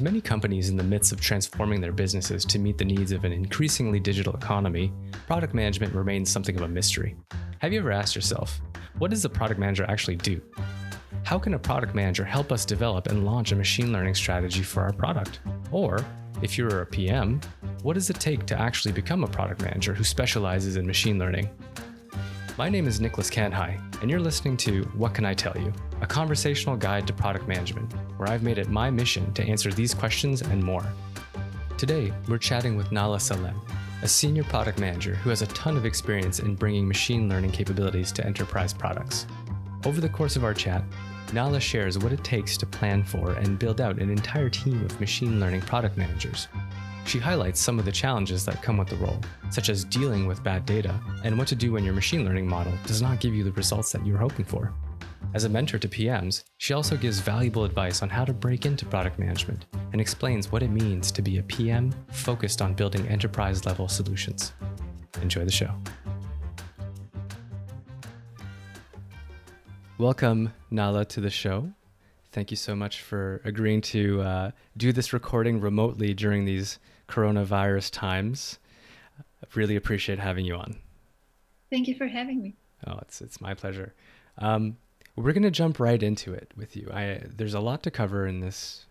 To many companies in the midst of transforming their businesses to meet the needs of an increasingly digital economy, product management remains something of a mystery. Have you ever asked yourself, what does the product manager actually do? How can a product manager help us develop and launch a machine learning strategy for our product? Or, if you're a PM, what does it take to actually become a product manager who specializes in machine learning? My name is Nicholas Kanhai, and you're listening to What Can I Tell You? A conversational guide to product management, where I've made it my mission to answer these questions and more. Today, we're chatting with Nala Salem, a senior product manager who has a ton of experience in bringing machine learning capabilities to enterprise products. Over the course of our chat, Nala shares what it takes to plan for and build out an entire team of machine learning product managers. She highlights some of the challenges that come with the role, such as dealing with bad data and what to do when your machine learning model does not give you the results that you're hoping for. As a mentor to PMs, she also gives valuable advice on how to break into product management and explains what it means to be a PM focused on building enterprise-level solutions. Enjoy the show. Welcome, Nala, to the show. Thank you so much for agreeing to do this recording remotely during these coronavirus times. I really appreciate having you on. Thank you for having me. Oh, it's my pleasure. We're going to jump right into it with you. There's a lot to cover in this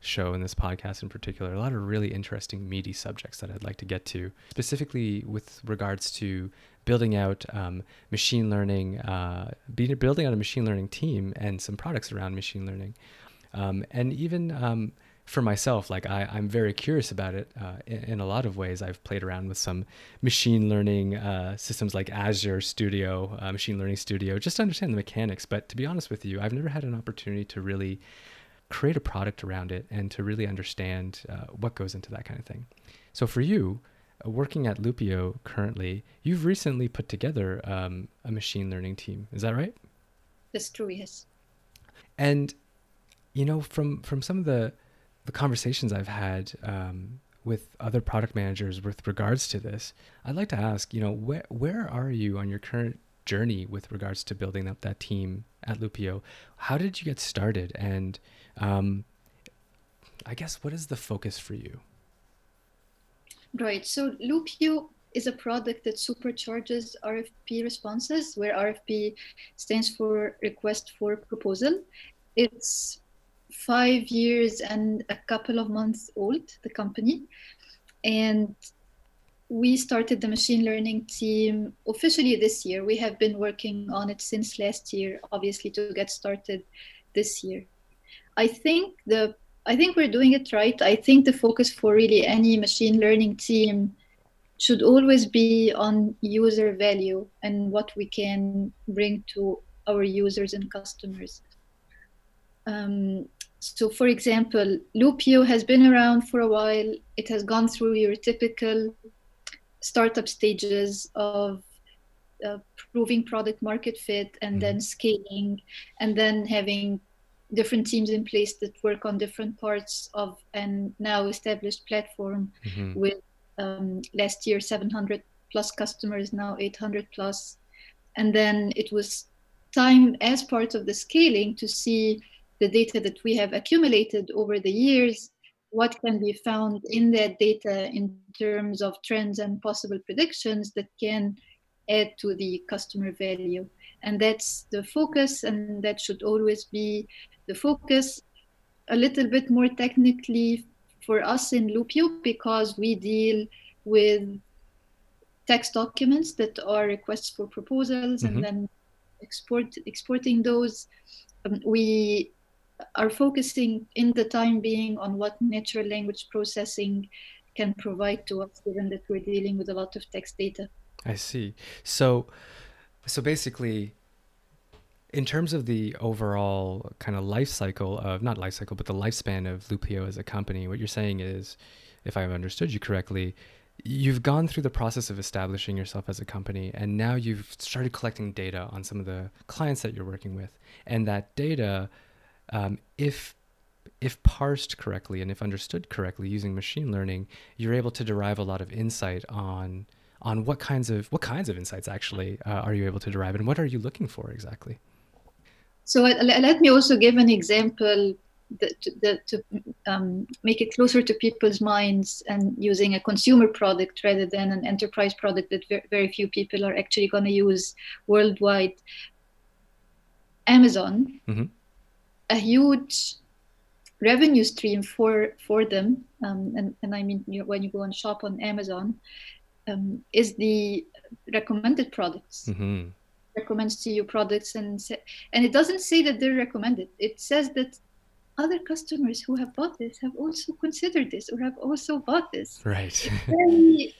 show, in this podcast in particular, a lot of really interesting, meaty subjects that I'd like to get to, specifically with regards to building out machine learning, building out a machine learning team and some products around machine learning. And even for myself, like I'm very curious about it. In a lot of ways, I've played around with some machine learning systems like Azure Studio, Machine Learning Studio, just to understand the mechanics. But to be honest with you, I've never had an opportunity to really create a product around it and to really understand what goes into that kind of thing. So for you, working at Loopio currently, you've recently put together a machine learning team. Is that right? That's true, yes. And, you know, from some of the conversations I've had with other product managers with regards to this, I'd like to ask, you know, where are you on your current journey with regards to building up that team at Loopio? How did you get started? And I guess, what is the focus for you? Right. So Loopio is a product that supercharges RFP responses, where RFP stands for Request for Proposal. It's 5 years and a couple of months old, the company. And we started the machine learning team officially this year. We have been working on it since last year, obviously, to get started this year. I think we're doing it right. I think the focus for really any machine learning team should always be on user value and what we can bring to our users and customers. So for example, Loopio has been around for a while. It has gone through your typical startup stages of proving product market fit and then scaling and then having different teams in place that work on different parts of an now established platform with last year 700 plus customers, now 800 plus. And then it was time as part of the scaling to see the data that we have accumulated over the years, what can be found in that data in terms of trends and possible predictions that can add to the customer value. And that's the focus, and that should always be the focus. A little bit more technically for us in Loopio, because we deal with text documents that are requests for proposals and then exporting those. We are focusing in the time being on what natural language processing can provide to us, given that we're dealing with a lot of text data. I see. So basically, in terms of the overall kind of the lifespan of Loopio as a company, what you're saying is, if I've understood you correctly, you've gone through the process of establishing yourself as a company, and now you've started collecting data on some of the clients that you're working with. And that data, if parsed correctly and if understood correctly using machine learning, you're able to derive a lot of insight on what kinds of insights actually are you able to derive, and what are you looking for exactly? So let me also give an example to make it closer to people's minds and using a consumer product rather than an enterprise product that very few people are actually going to use worldwide. Amazon, mm-hmm. a huge revenue stream for them, and I mean when you go and shop on Amazon, is the recommended products. Mm-hmm. Recommends to you products and it doesn't say that they're recommended. It says that other customers who have bought this have also considered this or have also bought this. Right. It's very,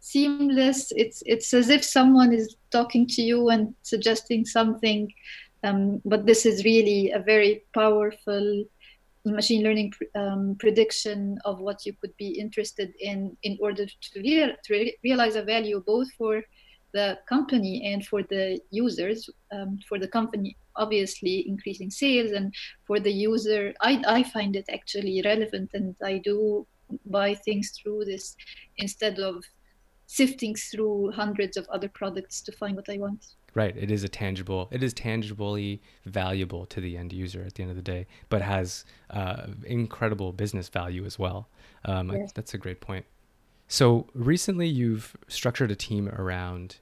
seamless. It's as if someone is talking to you and suggesting something. But this is really a very powerful machine learning prediction of what you could be interested in order to realize a value both for the company and for the users. For the company, obviously increasing sales, and for the user, I find it actually relevant, and I do buy things through this instead of sifting through hundreds of other products to find what I want. Right. It is tangibly valuable to the end user at the end of the day, but has incredible business value as well. Yes. That's a great point. So recently you've structured a team around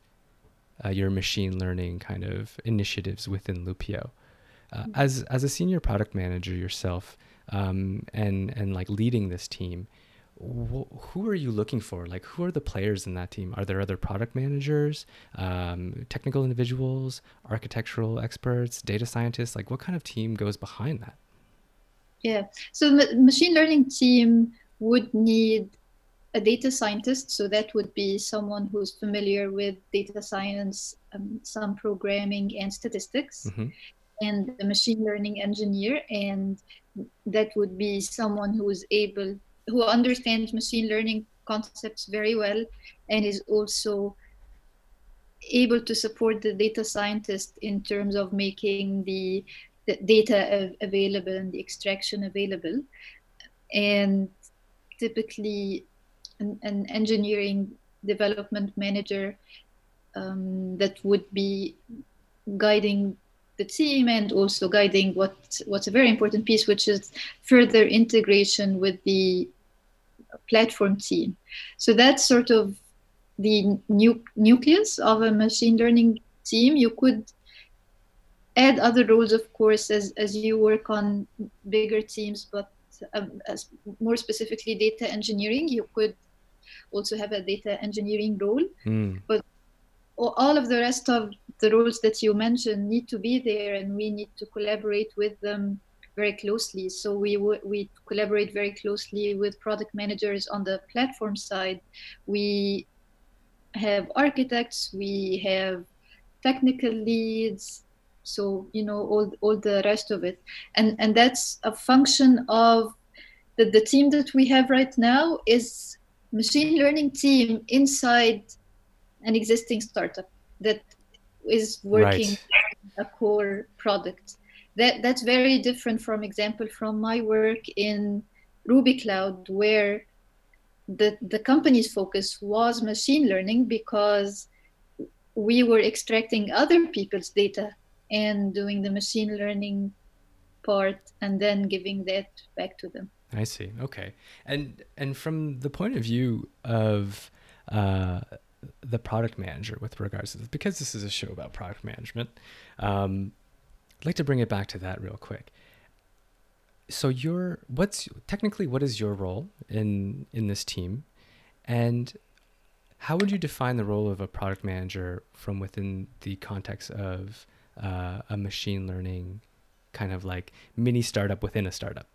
your machine learning kind of initiatives within Loopio. Mm-hmm. As a senior product manager yourself, and like leading this team, who are you looking for? Like, who are the players in that team? Are there other product managers, technical individuals, architectural experts, data scientists? Like, what kind of team goes behind that? Yeah, so the machine learning team would need a data scientist, so that would be someone who's familiar with data science, some programming and statistics, mm-hmm. and a machine learning engineer, and that would be someone who understands machine learning concepts very well and is also able to support the data scientist in terms of making the data available and the extraction available. And typically an engineering development manager that would be guiding the team and also guiding what's a very important piece, which is further integration with the platform team. So that's sort of the nucleus of a machine learning team. You could add other roles, of course, as you work on bigger teams, but as more specifically data engineering, you could also have a data engineering role, but all of the rest of the roles that you mentioned need to be there, and we need to collaborate with them very closely. So we collaborate very closely with product managers on the platform side. We have architects, we have technical leads, so all the rest of it, and that's a function of the team that we have right now is machine learning team inside an existing startup that is working on a core product. That's very different from example from my work in Ruby Cloud, where the company's focus was machine learning because we were extracting other people's data and doing the machine learning part and then giving that back to them. I see. Okay. And from the point of view of the product manager with regards to this, because this is a show about product management, I'd like to bring it back to that real quick. So what is your role in this team? And how would you define the role of a product manager from within the context of a machine learning kind of like mini startup within a startup?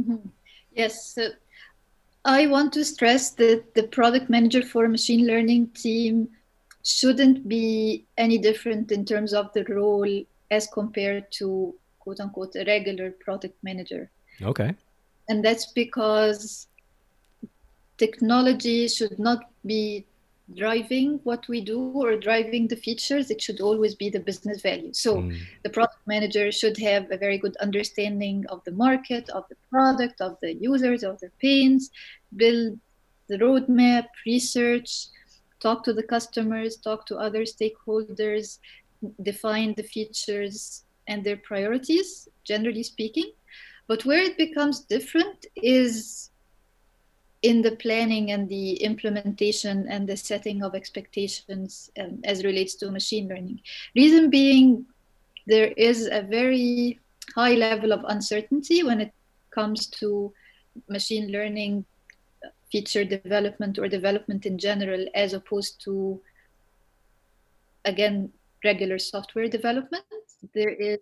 Mm-hmm. Yes. So I want to stress that the product manager for a machine learning team shouldn't be any different in terms of the role as compared to quote unquote a regular product manager. Okay. And that's because technology should not be driving what we do or driving the features. It should always be the business value. So the product manager should have a very good understanding of the market, of the product, of the users, of their pains, build the roadmap, research, talk to the customers, talk to other stakeholders, define the features and their priorities, generally speaking. But where it becomes different is in the planning and the implementation and the setting of expectations as relates to machine learning. Reason being, there is a very high level of uncertainty when it comes to machine learning feature development or development in general, as opposed to, again, regular software development. There is,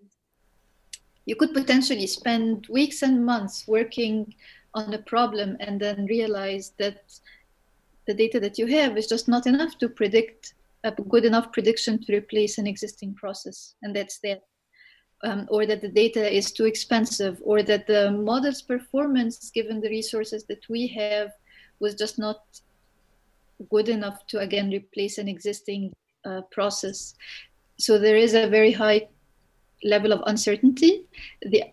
you could potentially spend weeks and months working on a problem and then realize that the data that you have is just not enough to predict a good enough prediction to replace an existing process, and that's that. Or that the data is too expensive, or that the model's performance, given the resources that we have, was just not good enough to, again, replace an existing process. So there is a very high level of uncertainty.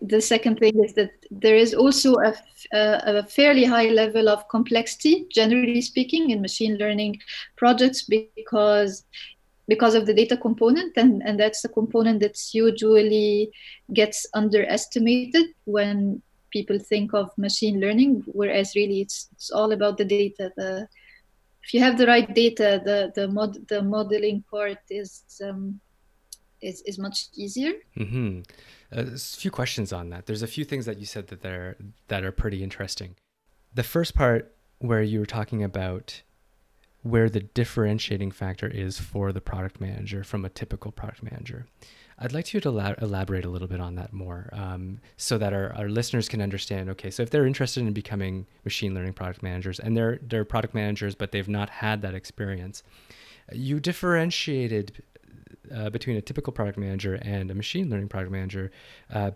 The second thing is that there is also a fairly high level of complexity, generally speaking, in machine learning projects because of the data component, and that's the component that's usually gets underestimated when people think of machine learning, whereas really it's all about the data. If you have the right data, the modeling part is much easier. Mm-hmm. A few questions on that. There's a few things that you said that are pretty interesting. The first part where you were talking about where the differentiating factor is for the product manager from a typical product manager. I'd like you to elaborate a little bit on that more so that our listeners can understand, okay, so if they're interested in becoming machine learning product managers and they're product managers, but they've not had that experience, you differentiated between a typical product manager and a machine learning product manager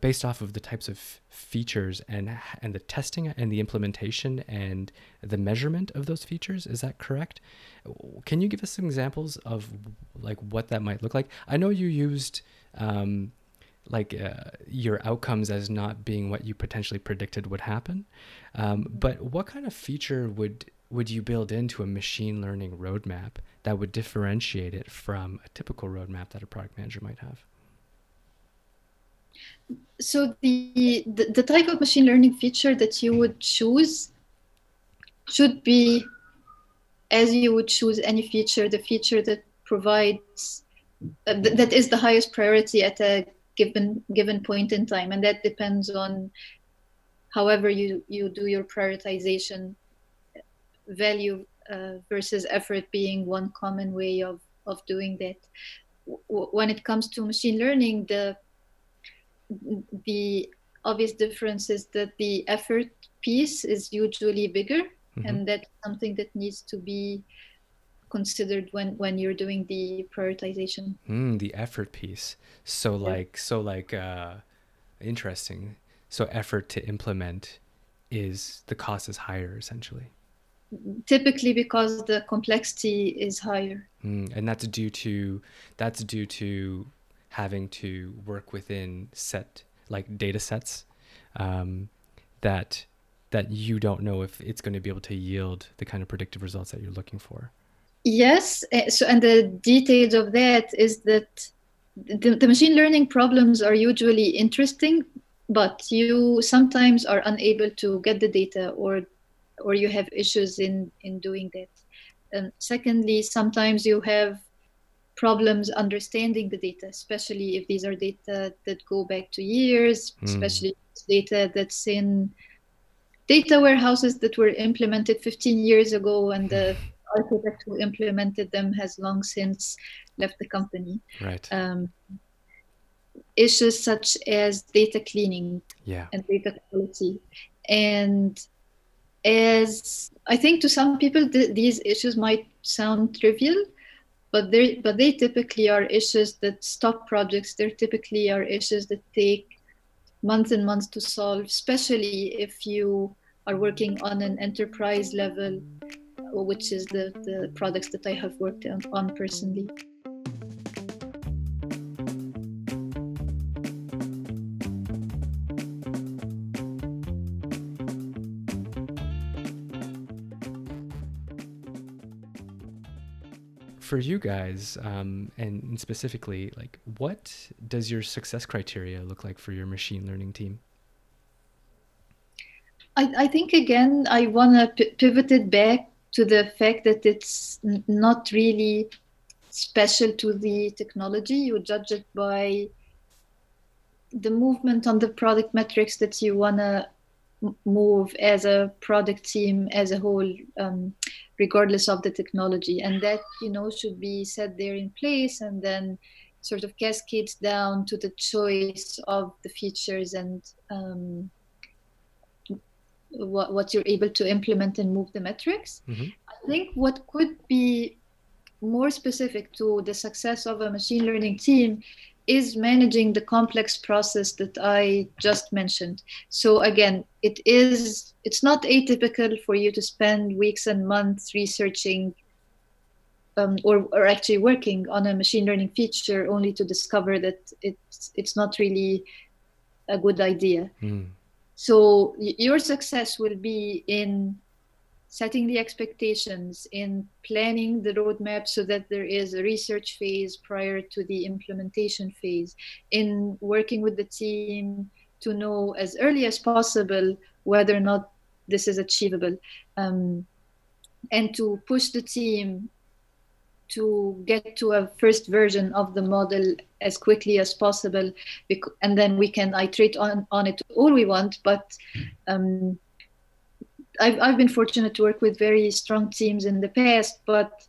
based off of the types of features and the testing and the implementation and the measurement of those features. Is that correct? Can you give us some examples of like what that might look like? I know you used your outcomes as not being what you potentially predicted would happen, but what kind of feature would you build into a machine learning roadmap that would differentiate it from a typical roadmap that a product manager might have? So the type of machine learning feature that you would choose should be, as you would choose any feature, the feature that provides, that is the highest priority at a given point in time. And that depends on however you do your prioritization. Value versus effort being one common way of doing that. When it comes to machine learning, the obvious difference is that the effort piece is usually bigger, mm-hmm. and that's something that needs to be considered when you're doing the prioritization. The effort piece. Interesting. So effort to implement is the cost is higher essentially. Typically because the complexity is higher. And that's due to having to work within data sets that you don't know if it's going to be able to yield the kind of predictive results that you're looking for. Yes. So, and the details of that is that the machine learning problems are usually interesting, but you sometimes are unable to get the data or you have issues in doing that. And secondly, sometimes you have problems understanding the data, especially if these are data that go back to years, especially data that's in data warehouses that were implemented 15 years ago, and the architect who implemented them has long since left the company. Right. Issues such as data cleaning and data quality. And as I think to some people these issues might sound trivial, but they typically are issues that stop projects. They typically are issues that take months and months to solve, especially if you are working on an enterprise level, which is the products that I have worked on personally. For you guys, and specifically, what does your success criteria look like for your machine learning team? I think, again, I want to pivot it back to the fact that it's not really special to the technology. You judge it by the movement on the product metrics that you want to move as a product team as a whole, regardless of the technology. And that, you know, should be set there in place and then sort of cascades down to the choice of the features and what you're able to implement and move the metrics. Mm-hmm. I think what could be more specific to the success of a machine learning team is managing the complex process that I just mentioned. So again, it's not atypical for you to spend weeks and months researching or actually working on a machine learning feature only to discover that it's not really a good idea. Mm. So your success will be in setting the expectations, in planning the roadmap so that there is a research phase prior to the implementation phase, in working with the team to know as early as possible whether or not this is achievable, and to push the team to get to a first version of the model as quickly as possible, and then we can iterate on it all we want. But I've been fortunate to work with very strong teams in the past, but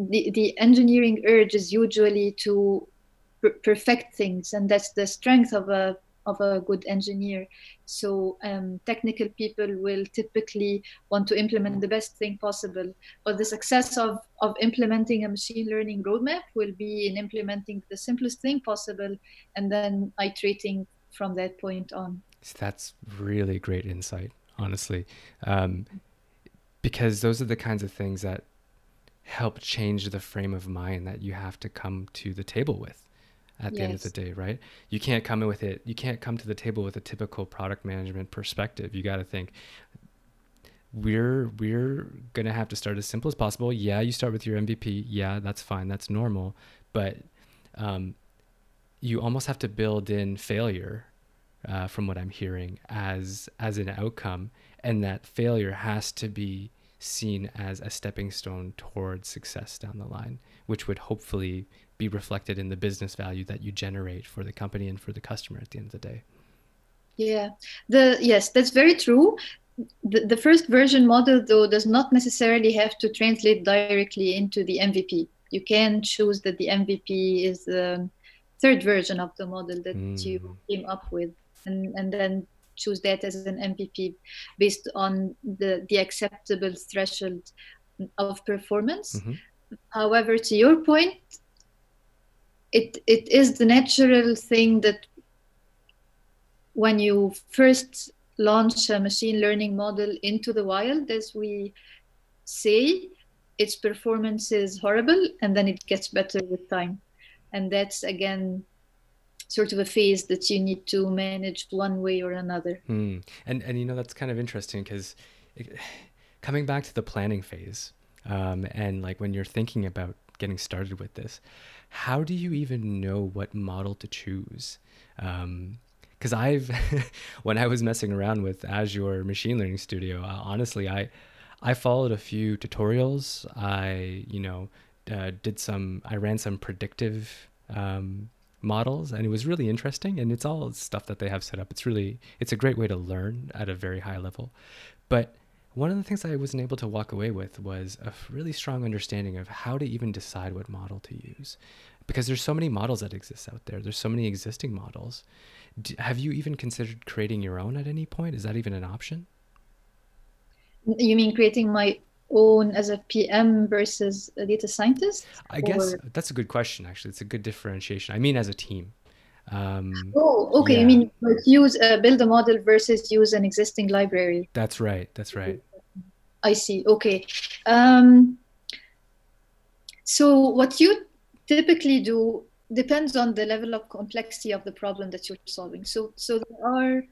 the engineering urge is usually to perfect things, and that's the strength of a good engineer. So technical people will typically want to implement the best thing possible, but the success of implementing a machine learning roadmap will be in implementing the simplest thing possible and then iterating from that point on. So that's really great insight, honestly, because those are the kinds of things that help change the frame of mind that you have to come to the table with. At the yes. end of the day, right? You can't come in with it. You can't come to the table with a typical product management perspective. You got to think we're going to have to start as simple as possible. Yeah, you start with your MVP. Yeah, that's fine. That's normal. But you almost have to build in failure from what I'm hearing as an outcome. And that failure has to be seen as a stepping stone towards success down the line, which would hopefully be reflected in the business value that you generate for the company and for the customer at the end of the day. Yeah, yes, that's very true. The first version model, though, does not necessarily have to translate directly into the MVP. You can choose that the MVP is the third version of the model that you came up with, and then choose that as an MVP based on the acceptable threshold of performance. Mm-hmm. However, to your point, it is the natural thing that when you first launch a machine learning model into the wild, as we say, its performance is horrible and then it gets better with time. And that's, again, sort of a phase that you need to manage one way or another. Mm. And you know, that's kind of interesting because coming back to the planning phase, and like when you're thinking about getting started with this, how do you even know what model to choose? Because when I was messing around with Azure Machine Learning Studio, honestly, I followed a few tutorials. I ran some predictive models, and it was really interesting. And it's all stuff that they have set up. It's a great way to learn at a very high level. But one of the things I wasn't able to walk away with was a really strong understanding of how to even decide what model to use, because there's so many models that exist out there. There's so many existing models. Have you even considered creating your own at any point? Is that even an option? You mean creating my own as a PM versus a data scientist? I guess that's a good question, actually. It's a good differentiation. I mean, as a team. Okay. Yeah. I mean, build a model versus use an existing library. That's right. I see. Okay. So what you typically do depends on the level of complexity of the problem that you're solving. So there are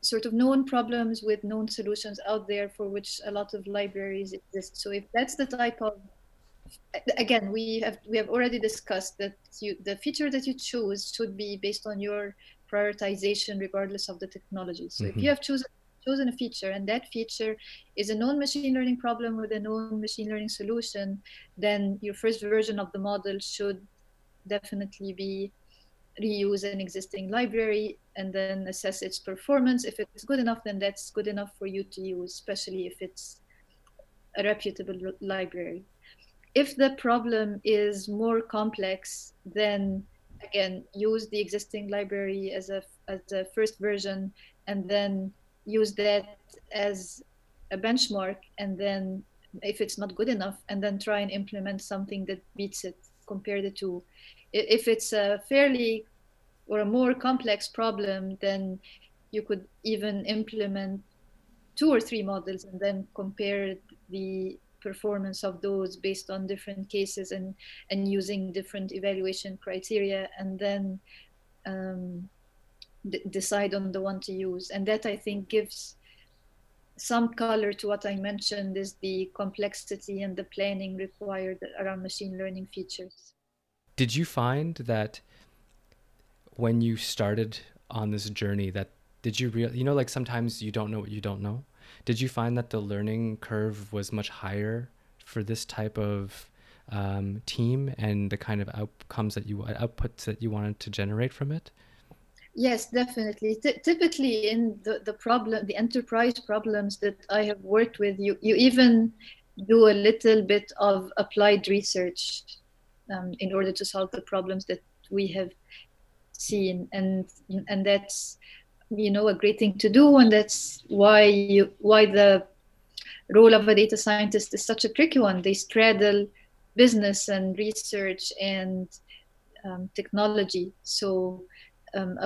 sort of known problems with known solutions out there for which a lot of libraries exist. So if that's the type of, again, we have already discussed that the feature that you choose should be based on your prioritization regardless of the technology. So if you have chosen a feature and that feature is a known machine learning problem with a known machine learning solution, then your first version of the model should definitely be reuse an existing library and then assess its performance. If it's good enough, then that's good enough for you to use, especially if it's a reputable library. If the problem is more complex, then again, use the existing library as a first version and then use that as a benchmark, and then if it's not good enough, and then try and implement something that beats it, compare the two. If it's a fairly or a more complex problem, then you could even implement 2 or 3 models and then compare the performance of those based on different cases and using different evaluation criteria, and then decide on the one to use. And that, I think, gives some color to what I mentioned is the complexity and the planning required around machine learning features. Did you find that when you started on this journey that like sometimes you don't know what you don't know? Did you find that the learning curve was much higher for this type of team and the kind of outputs that you wanted to generate from it? Yes, definitely. Typically in the enterprise problems that I have worked with, you even do a little bit of applied research in order to solve the problems that we have seen, and that's, you know, a great thing to do, and that's why the role of a data scientist is such a tricky one. They straddle business and research and technology, so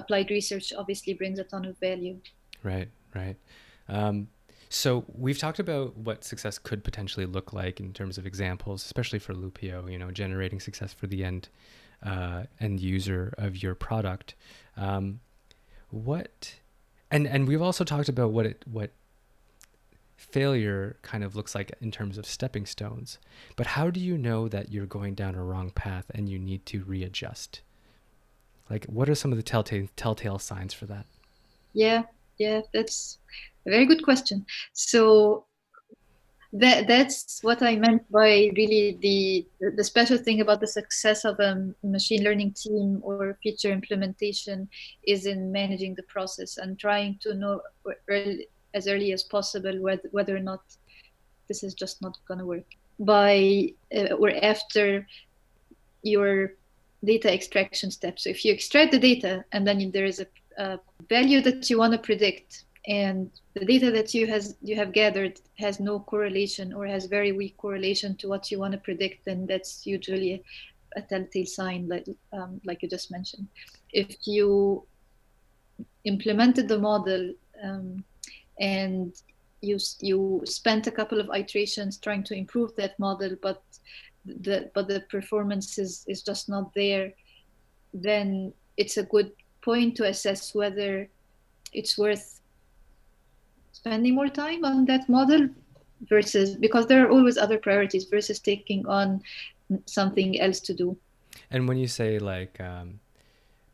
applied research obviously brings a ton of value. Right. So we've talked about what success could potentially look like in terms of examples, especially for Loopio, you know, generating success for the end user of your product. And we've also talked about what failure kind of looks like in terms of stepping stones. But how do you know that you're going down a wrong path and you need to readjust? Like, what are some of the telltale signs for that? Yeah, that's a very good question. So that's what I meant by really the special thing about the success of a machine learning team or feature implementation is in managing the process and trying to know as early as possible whether or not this is just not going to work. Or after your data extraction step. So if you extract the data and then there is a value that you want to predict, and the data that you have gathered has no correlation or has very weak correlation to what you want to predict, then that's usually a telltale sign, like you just mentioned. If you implemented the model and you spent a couple of iterations trying to improve that model, but the performance is just not there, then it's a good point to assess whether it's worth spending more time on that model versus, because there are always other priorities, versus taking on something else to do. And when you say like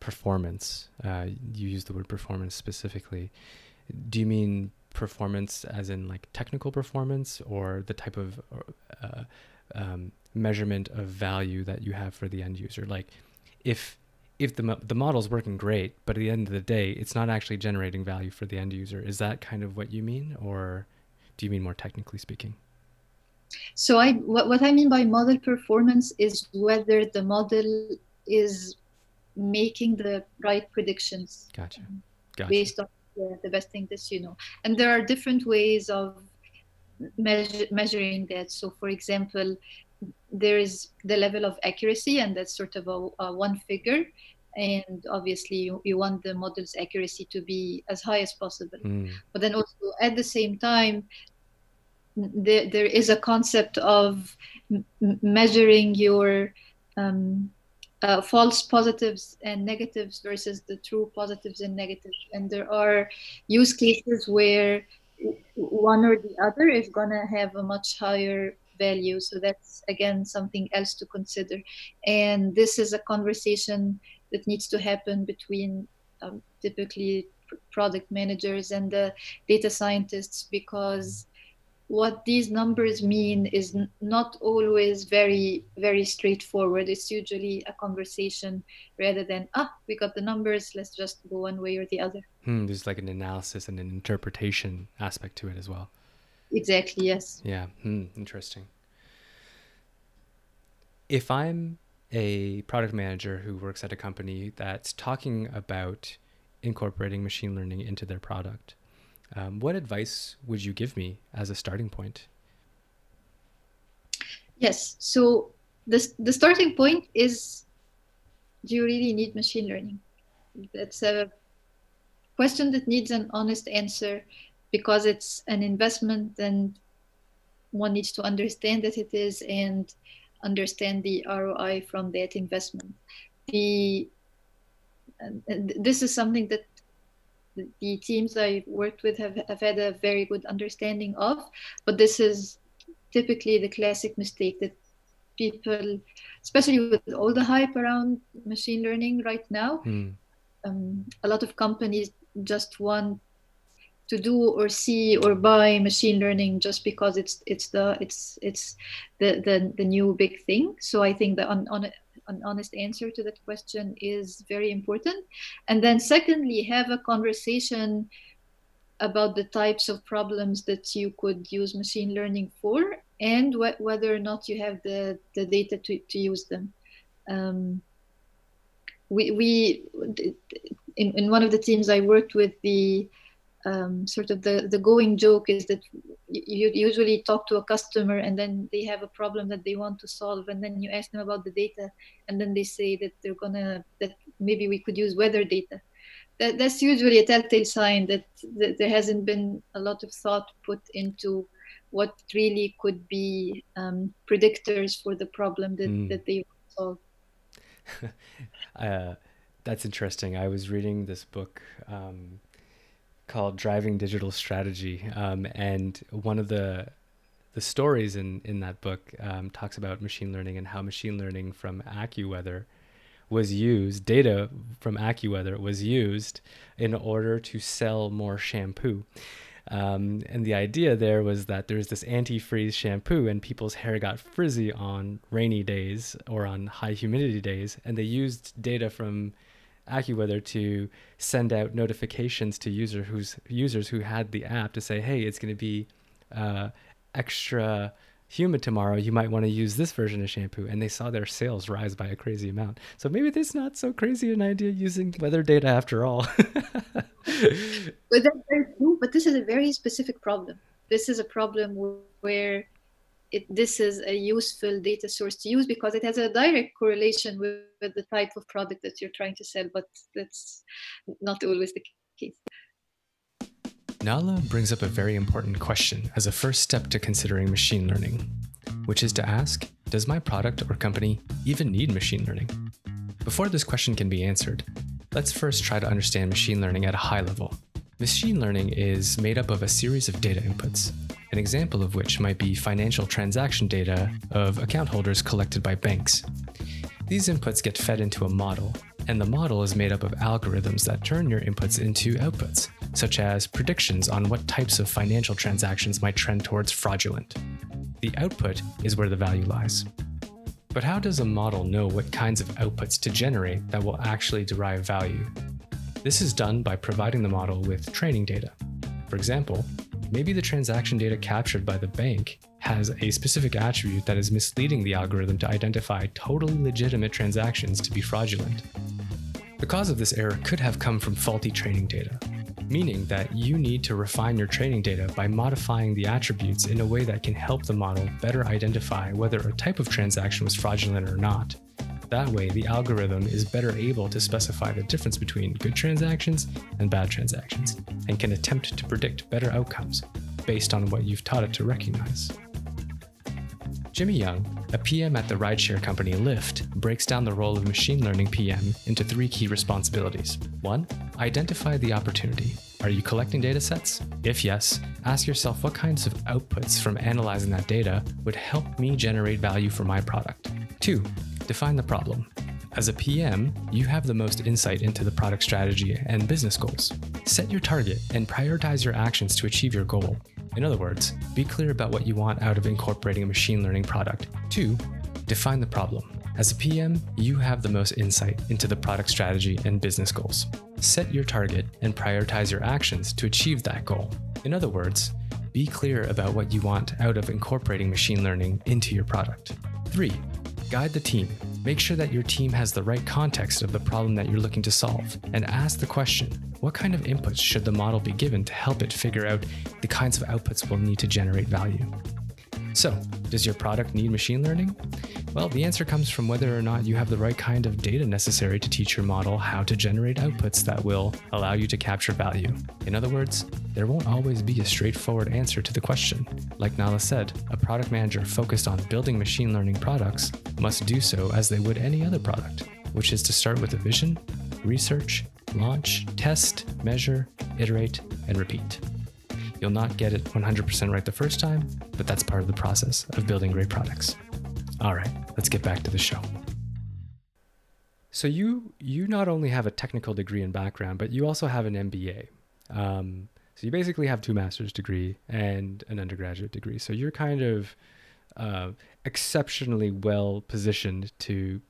performance, you use the word performance specifically, do you mean performance as in like technical performance or the type of measurement of value that you have for the end user? Like if the model's working great, but at the end of the day, it's not actually generating value for the end user. Is that kind of what you mean? Or do you mean more technically speaking? So what I mean by model performance is whether the model is making the right predictions. Gotcha. Based on the best thing that you know. And there are different ways of measuring that. So for example, there is the level of accuracy, and that's sort of a one figure, and obviously you want the model's accuracy to be as high as possible. But then also at the same time there is a concept of measuring your false positives and negatives versus the true positives and negatives, and there are use cases where one or the other is gonna have a much higher value. So that's again something else to consider, and this is a conversation that needs to happen between typically product managers and the data scientists, because what these numbers mean is not always very, very straightforward. It's usually a conversation rather than, we got the numbers, let's just go one way or the other. There's like an analysis and an interpretation aspect to it as well. Exactly, yes. Yeah, interesting. If I'm a product manager who works at a company that's talking about incorporating machine learning into their product, what advice would you give me as a starting point? Yes. So the starting point is, do you really need machine learning? That's a question that needs an honest answer, because it's an investment and one needs to understand that it is and understand the ROI from that investment. This is something that the teams I've worked with have had a very good understanding of, but this is typically the classic mistake that people, especially with all the hype around machine learning right now, a lot of companies just want to do or see or buy machine learning just because it's the new big thing. So I think that an honest answer to that question is very important. And then secondly, have a conversation about the types of problems that you could use machine learning for, and whether or not you have the data to use them. We in one of the teams I worked with, the going joke is that you usually talk to a customer and then they have a problem that they want to solve, and then you ask them about the data, and then they say that that maybe we could use weather data. That's usually a telltale sign that there hasn't been a lot of thought put into what really could be predictors for the problem that they want to solve. That's interesting. I was reading this book called Driving Digital Strategy, and one of the stories in that book talks about machine learning and how machine learning from AccuWeather was used, data from AccuWeather was used in order to sell more shampoo. And the idea there was that there's this antifreeze shampoo and people's hair got frizzy on rainy days or on high humidity days, and they used data from AccuWeather to send out notifications to users who had the app to say, hey, it's going to be extra humid tomorrow, you might want to use this version of shampoo, and they saw their sales rise by a crazy amount. So maybe this is not so crazy an idea, using weather data after all. Well, that's very true, but this is a very specific problem. This is a problem where this is a useful data source to use because it has a direct correlation with the type of product that you're trying to sell, but that's not always the case. Nala brings up a very important question as a first step to considering machine learning, which is to ask, does my product or company even need machine learning? Before this question can be answered, let's first try to understand machine learning at a high level. Machine learning is made up of a series of data inputs, an example of which might be financial transaction data of account holders collected by banks. These inputs get fed into a model, and the model is made up of algorithms that turn your inputs into outputs, such as predictions on what types of financial transactions might trend towards fraudulent. The output is where the value lies. But how does a model know what kinds of outputs to generate that will actually derive value? This is done by providing the model with training data. For example, maybe the transaction data captured by the bank has a specific attribute that is misleading the algorithm to identify totally legitimate transactions to be fraudulent. The cause of this error could have come from faulty training data, meaning that you need to refine your training data by modifying the attributes in a way that can help the model better identify whether a type of transaction was fraudulent or not. That way, the algorithm is better able to specify the difference between good transactions and bad transactions, and can attempt to predict better outcomes based on what you've taught it to recognize. Jimmy Young, a PM at the rideshare company Lyft, breaks down the role of machine learning PM into three key responsibilities. 1. Identify the opportunity. Are you collecting data sets? If yes, ask yourself what kinds of outputs from analyzing that data would help me generate value for my product. 2. Define the problem. As a PM, you have the most insight into the product strategy and business goals. Set your target and prioritize your actions to achieve your goal. In other words, be clear about what you want out of incorporating a machine learning product. 2. Define the problem. As a PM, you have the most insight into the product strategy and business goals. Set your target and prioritize your actions to achieve that goal. In other words, be clear about what you want out of incorporating machine learning into your product. 3. Guide the team. Make sure that your team has the right context of the problem that you're looking to solve, and ask the question, what kind of inputs should the model be given to help it figure out the kinds of outputs we'll need to generate value? So, does your product need machine learning? Well, the answer comes from whether or not you have the right kind of data necessary to teach your model how to generate outputs that will allow you to capture value. In other words, there won't always be a straightforward answer to the question. Like Nala said, a product manager focused on building machine learning products must do so as they would any other product, which is to start with a vision, research, launch, test, measure, iterate, and repeat. You'll not get it 100% right the first time, but that's part of the process of building great products. All right, let's get back to the show. So you not only have a technical degree and background, but you also have an MBA. So you basically have 2 master's degree and an undergraduate degree. So you're kind of exceptionally well positioned to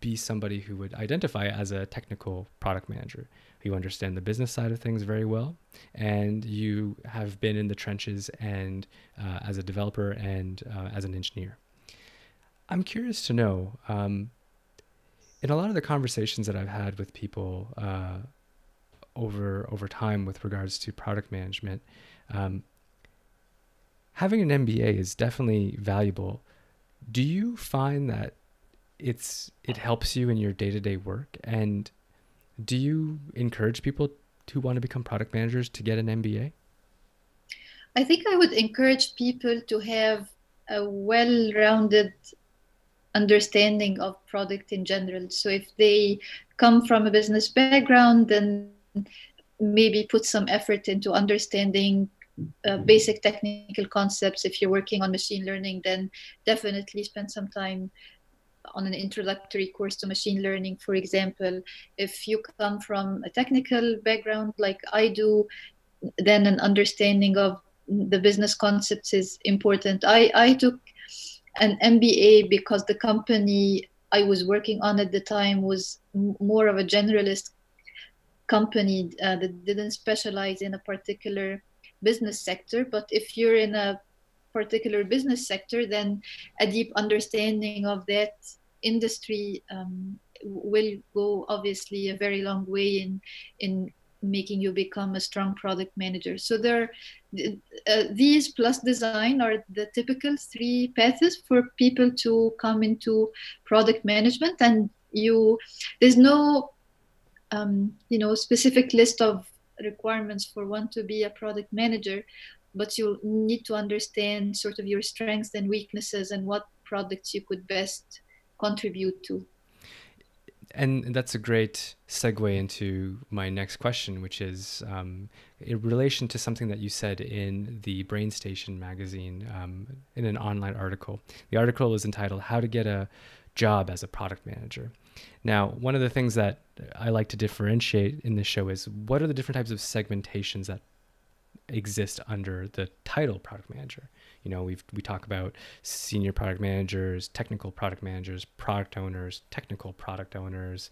be somebody who would identify as a technical product manager. You understand the business side of things very well, and you have been in the trenches and as a developer and as an engineer. I'm curious to know, in a lot of the conversations that I've had with people over time with regards to product management, having an MBA is definitely valuable. Do you find that it helps you in your day-to-day work? And do you encourage people who want to become product managers to get an MBA? I think I would encourage people to have a well-rounded understanding of product in general. So if they come from a business background, then maybe put some effort into understanding basic technical concepts. If you're working on machine learning, then definitely spend some time on an introductory course to machine learning, for example. If you come from a technical background like I do, then an understanding of the business concepts is important. I took an MBA because the company I was working on at the time was more of a generalist company that didn't specialize in a particular business sector. But if you're in a particular business sector, then a deep understanding of that industry will go obviously a very long way in making you become a strong product manager. So there, these plus design are the typical 3 paths for people to come into product management. And there's no specific list of requirements for one to be a product manager, but you need to understand sort of your strengths and weaknesses and what products you could best contribute to. And that's a great segue into my next question, which is in relation to something that you said in the Brain Station magazine in an online article. The article is entitled, How to Get a Job as a Product Manager. Now, one of the things that I like to differentiate in this show is what are the different types of segmentations that exist under the title product manager. You know, we talk about senior product managers, technical product managers, product owners, technical product owners,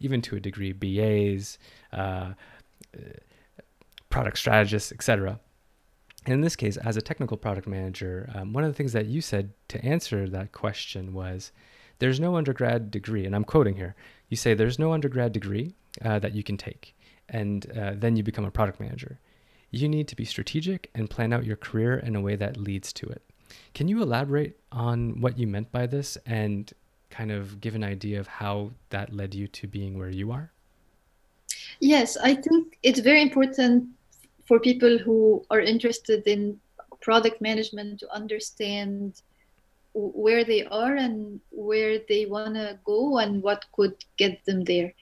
even to a degree BAs, product strategists, etc. And in this case, as a technical product manager, one of the things that you said to answer that question was, there's no undergrad degree, and I'm quoting here, you say there's no undergrad degree that you can take, and then you become a product manager. You need to be strategic and plan out your career in a way that leads to it. Can you elaborate on what you meant by this and kind of give an idea of how that led you to being where you are? Yes, I think it's very important for people who are interested in product management to understand where they are and where they want to go and what could get them there.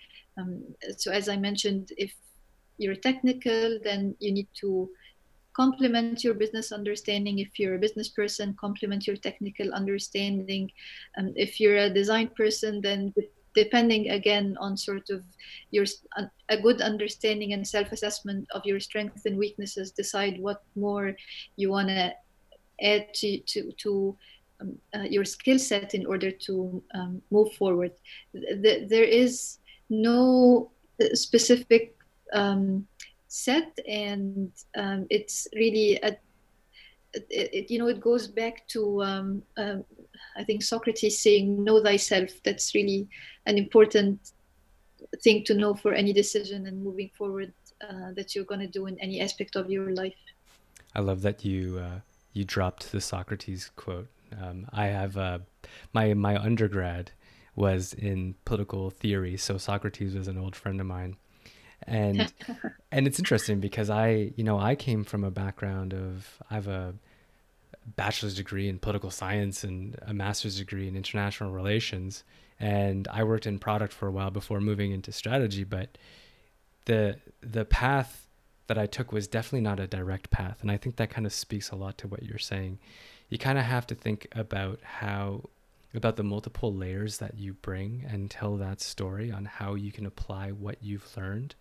So as I mentioned, if you're technical, then you need to complement your business understanding. If you're a business person, complement your technical understanding. If you're a design person, then depending again on sort of your a good understanding and self-assessment of your strengths and weaknesses, decide what more you want to add to your skill set in order to move forward. There is no specific set, and it's really it goes back to I think Socrates saying know thyself. That's really an important thing to know for any decision and moving forward that you're going to do in any aspect of your life. I love that you dropped the Socrates quote. I have my undergrad was in political theory, so Socrates was an old friend of mine, and it's interesting because I came from a background of, I have a bachelor's degree in political science and a master's degree in international relations, and I worked in product for a while before moving into strategy. But the path that I took was definitely not a direct path, and I think that kind of speaks a lot to what you're saying. You kind of have to think about about the multiple layers that you bring and tell that story on how you can apply what you've learned.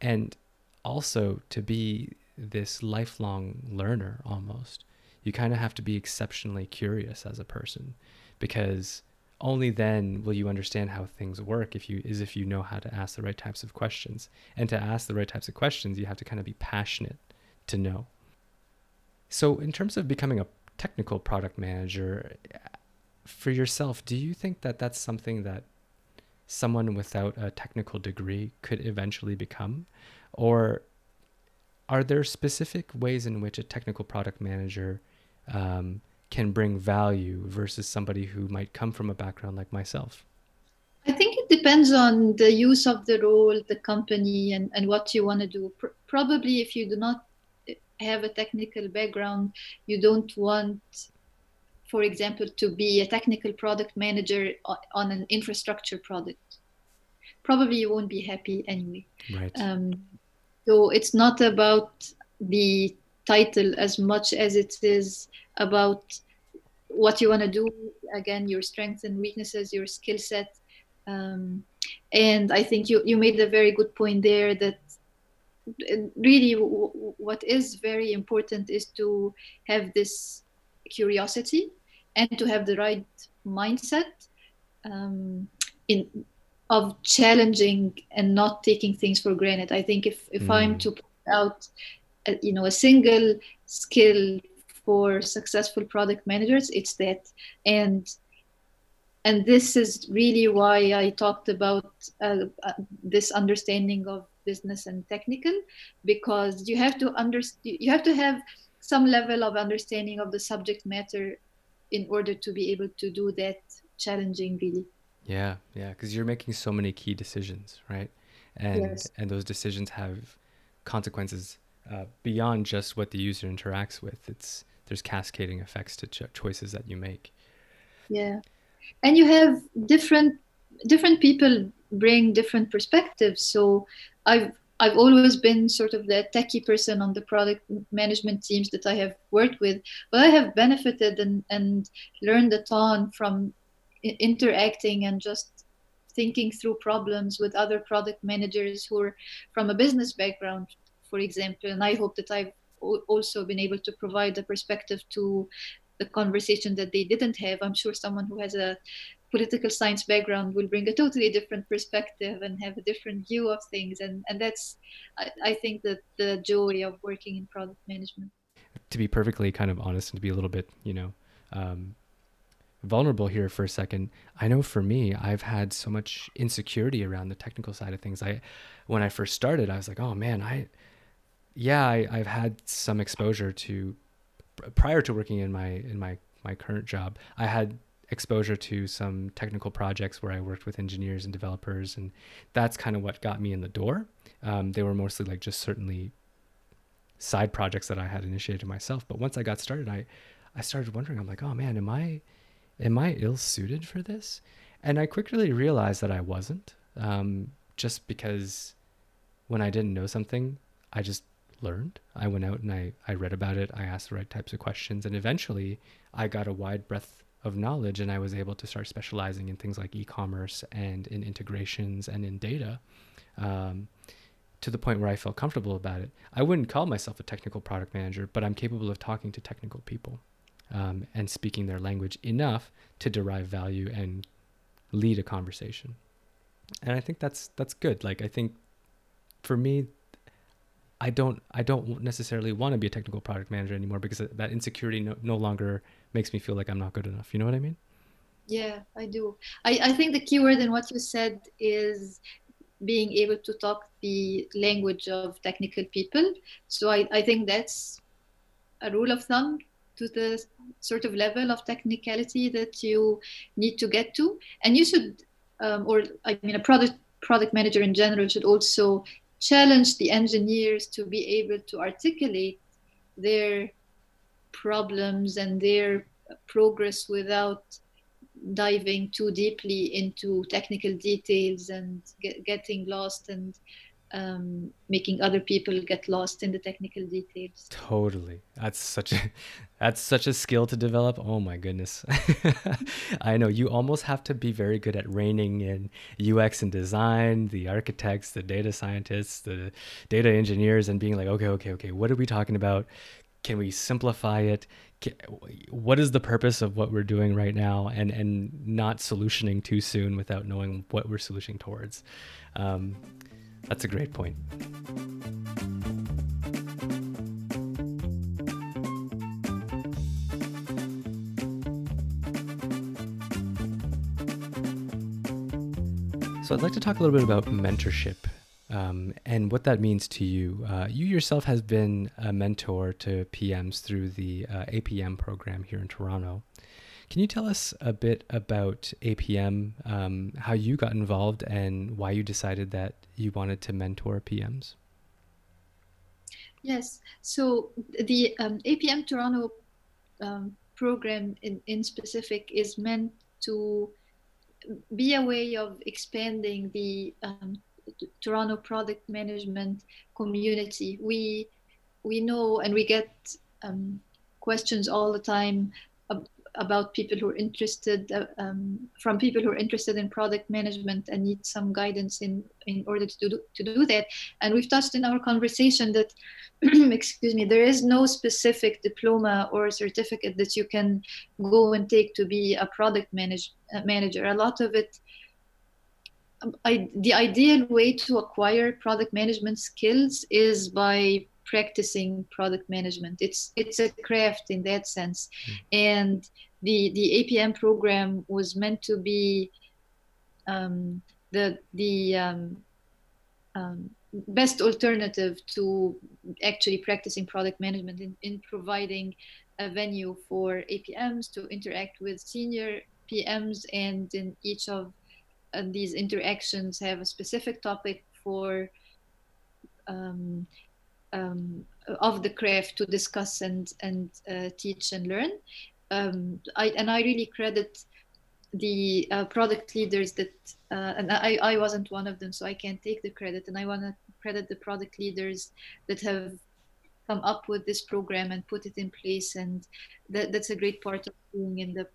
And also to be this lifelong learner almost, you kind of have to be exceptionally curious as a person, because only then will you understand how things work if you know how to ask the right types of questions. And to ask the right types of questions, you have to kind of be passionate to know. So in terms of becoming a technical product manager, for yourself, do you think that that's something that someone without a technical degree could eventually become? Or are there specific ways in which a technical product manager can bring value versus somebody who might come from a background like myself? I think it depends on the use of the role, the company, and what you want to do. Probably if you do not have a technical background, you don't want, for example, to be a technical product manager on an infrastructure product. Probably you won't be happy anyway. Right. So it's not about the title as much as it is about what you want to do, again, your strengths and weaknesses, your skill set. And I think you made a very good point there that really what is very important is to have this curiosity and to have the right mindset of challenging and not taking things for granted. I think if I'm to put out a single skill for successful product managers, it's that. And this is really why I talked about this understanding of business and technical, because you have to have some level of understanding of the subject matter in order to be able to do that challenging, really. Yeah, because you're making so many key decisions, right? And yes. And those decisions have consequences beyond just what the user interacts with. There's cascading effects to choices that you make. Yeah, and you have different people bring different perspectives. So I've always been sort of the techie person on the product management teams that I have worked with, but I have benefited and learned a ton from interacting and just thinking through problems with other product managers who are from a business background, for example. And I hope that I've also been able to provide a perspective to the conversation that they didn't have. I'm sure someone who has a political science background will bring a totally different perspective and have a different view of things. And that's, I think, that the joy of working in product management. To be perfectly kind of honest and to be a little bit, vulnerable here for a second, I know for me, I've had so much insecurity around the technical side of things. When I first started, I was like, oh man, I've had some exposure to, prior to working in my current job, I had exposure to some technical projects where I worked with engineers and developers, and that's kind of what got me in the door. They were mostly like just certainly side projects that I had initiated myself. But once I got started, I started wondering, I'm like, oh man, am I ill suited for this? And I quickly realized that I wasn't, just because when I didn't know something, I just learned. I went out and I read about it. I asked the right types of questions, and eventually I got a wide breadth of knowledge, and I was able to start specializing in things like e-commerce and in integrations and in data, to the point where I felt comfortable about it. I wouldn't call myself a technical product manager, but I'm capable of talking to technical people and speaking their language enough to derive value and lead a conversation. And I think that's good. Like, I think for me, I don't necessarily want to be a technical product manager anymore, because that insecurity no longer makes me feel like I'm not good enough. You know what I mean? Yeah, I do. I think the key word in what you said is being able to talk the language of technical people. So I think that's a rule of thumb to the sort of level of technicality that you need to get to. And you should, a product manager in general should also challenge the engineers to be able to articulate their problems and their progress without diving too deeply into technical details and getting lost and making other people get lost in the technical details. Totally. That's such a skill to develop. Oh my goodness. I know, you almost have to be very good at reining in UX and design, the architects, the data scientists, the data engineers, and being like, okay, what are we talking about? Can we simplify it? What is the purpose of what we're doing right now? And not solutioning too soon without knowing what we're solutioning towards. That's a great point. So I'd like to talk a little bit about mentorship. And what that means to you. You yourself has been a mentor to PMs through the APM program here in Toronto. Can you tell us a bit about APM, how you got involved and why you decided that you wanted to mentor PMs? Yes. So the APM Toronto program in specific is meant to be a way of expanding the Toronto product management community. We know, and we get questions all the time about people who are interested from people who are interested in product management and need some guidance in order to do that. And we've touched in our conversation that excuse me, there is no specific diploma or certificate that you can go and take to be a product manager. A lot of it, the ideal way to acquire product management skills is by practicing product management. It's a craft in that sense. And the APM program was meant to be the best alternative to actually practicing product management in providing a venue for APMs to interact with senior PMs, and in each of these interactions have a specific topic for of the craft to discuss and teach and learn. I really credit the product leaders that, and I wasn't one of them, so I can't take the credit. And I want to credit the product leaders that have come up with this program and put it in place. And that's a great part of being in the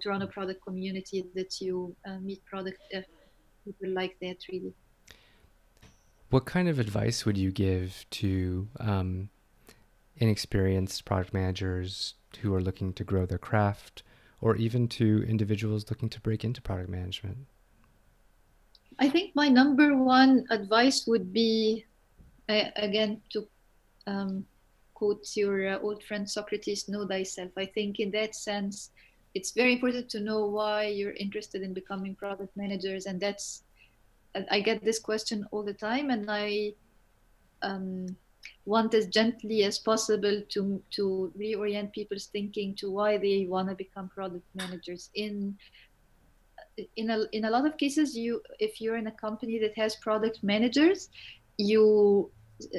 Toronto product community, that you meet product people like that, really. What kind of advice would you give to inexperienced product managers who are looking to grow their craft, or even to individuals looking to break into product management? I think my number one advice would be, again, to quote your old friend Socrates, know thyself. I think in that sense, it's very important to know why you're interested in becoming product managers. And that's, I get this question all the time, and I want as gently as possible to reorient people's thinking to why they want to become product managers. In a lot of cases, if you're in a company that has product managers, you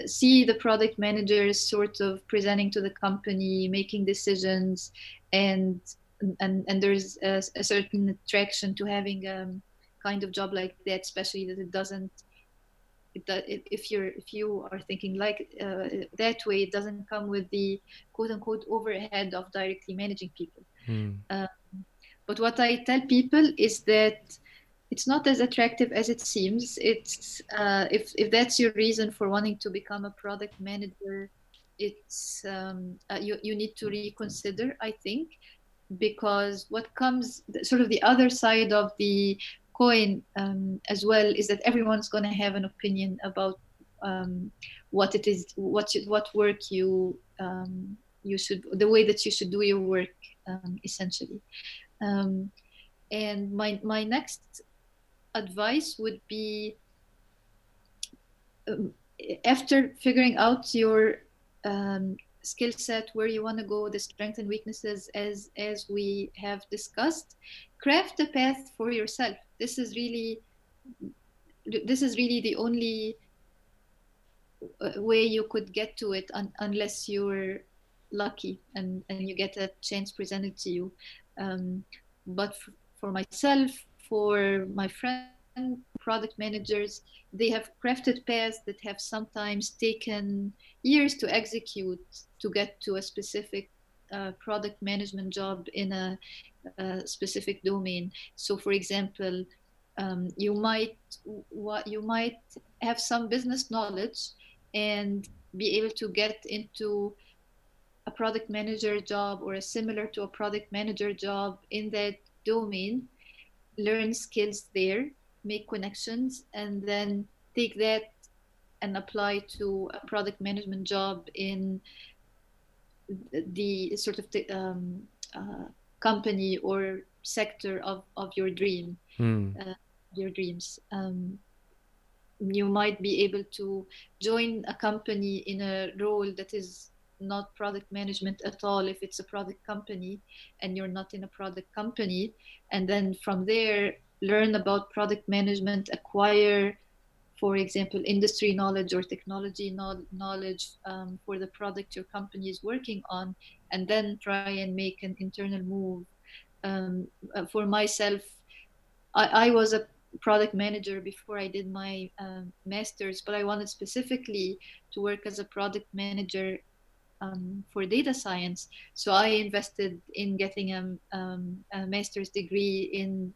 see the product managers sort of presenting to the company, making decisions, and there's a certain attraction to having kind of job like that, especially that if you are thinking like that way, it doesn't come with the quote unquote overhead of directly managing people. But what I tell people is that it's not as attractive as it seems. It's if that's your reason for wanting to become a product manager, it's you need to reconsider, I think, because what comes sort of the other side of the coin as well is that everyone's going to have an opinion about what it is, what work you should, the way that you should do your work, essentially. And my next advice would be, after figuring out your skill set, where you want to go, the strengths and weaknesses, as we have discussed, craft a path for yourself. This is really the only way you could get to it, unless you're lucky and you get a chance presented to you. But for myself, for my friend, product managers, they have crafted paths that have sometimes taken years to execute to get to a specific product management job in a specific domain. So, for example, you might have some business knowledge and be able to get into a product manager job or a similar to a product manager job in that domain, learn skills there, make connections, and then take that and apply to a product management job in the sort of company or sector of your dream, your dreams. You might be able to join a company in a role that is not product management at all, if it's a product company and you're not in a product company, and then from there learn about product management, acquire, for example, industry knowledge or technology knowledge for the product your company is working on, and then try and make an internal move. For myself, I was a product manager before I did my master's, but I wanted specifically to work as a product manager for data science. So I invested in getting a master's degree in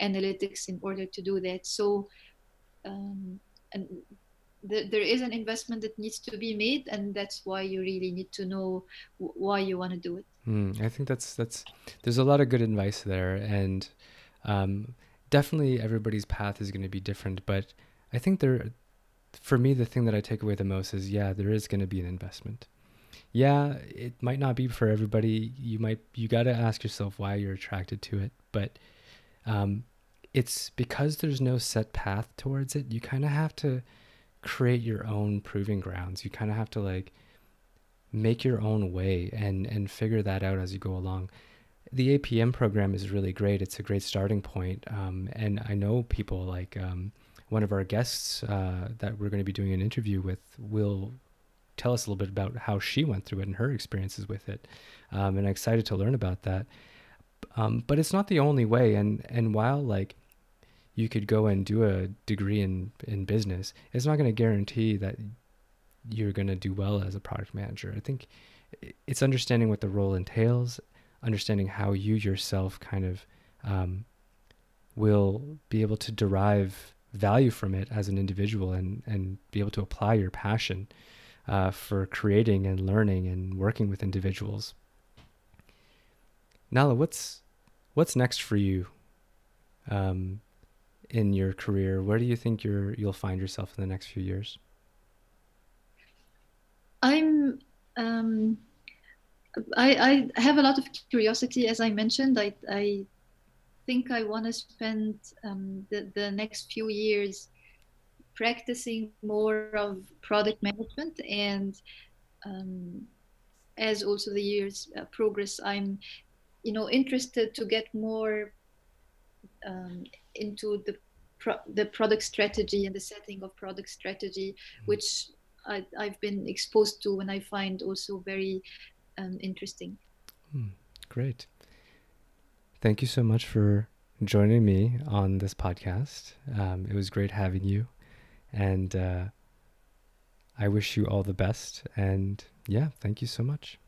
analytics in order to do that. So and there is an investment that needs to be made, and that's why you really need to know why you want to do it. I think that's there's a lot of good advice there, and definitely everybody's path is going to be different, but I think for me, the thing that I take away the most is, yeah, there is going to be an investment. Yeah, it might not be for everybody. You got to ask yourself why you're attracted to it. But it's because there's no set path towards it. You kind of have to create your own proving grounds. You kind of have to make your own way and figure that out as you go along. The APM program is really great. It's a great starting point. And I know people one of our guests that we're going to be doing an interview with will tell us a little bit about how she went through it and her experiences with it. And I'm excited to learn about that. But it's not the only way. And while you could go and do a degree in business, it's not going to guarantee that you're going to do well as a product manager. I think it's understanding what the role entails, understanding how you yourself kind of will be able to derive value from it as an individual and be able to apply your passion for creating and learning and working with individuals. Nala, what's next for you in your career? Where do you think you'll find yourself in the next few years? I have a lot of curiosity, as I mentioned. I think I want to spend the next few years practicing more of product management, and as also the years progress, I'm interested to get more into the product strategy and the setting of product strategy, which I've been exposed to, and I find also very interesting. Great. Thank you so much for joining me on this podcast. It was great having you, and I wish you all the best. And yeah, thank you so much.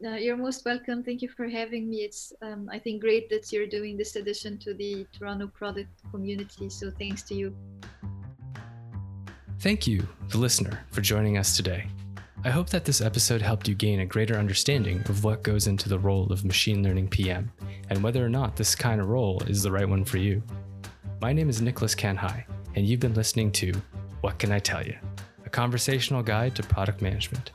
You're most welcome. Thank you for having me. It's, I think, great that you're doing this addition to the Toronto product community. So thanks to you. Thank you, the listener, for joining us today. I hope that this episode helped you gain a greater understanding of what goes into the role of machine learning PM and whether or not this kind of role is the right one for you. My name is Nicholas Kanhai, and you've been listening to What Can I Tell You? A conversational guide to product management.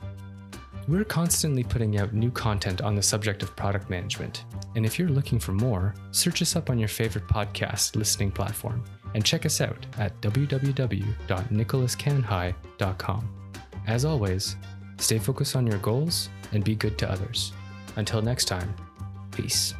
We're constantly putting out new content on the subject of product management. And if you're looking for more, search us up on your favorite podcast listening platform and check us out at www.nicholaskanhai.com. As always, stay focused on your goals and be good to others. Until next time, peace.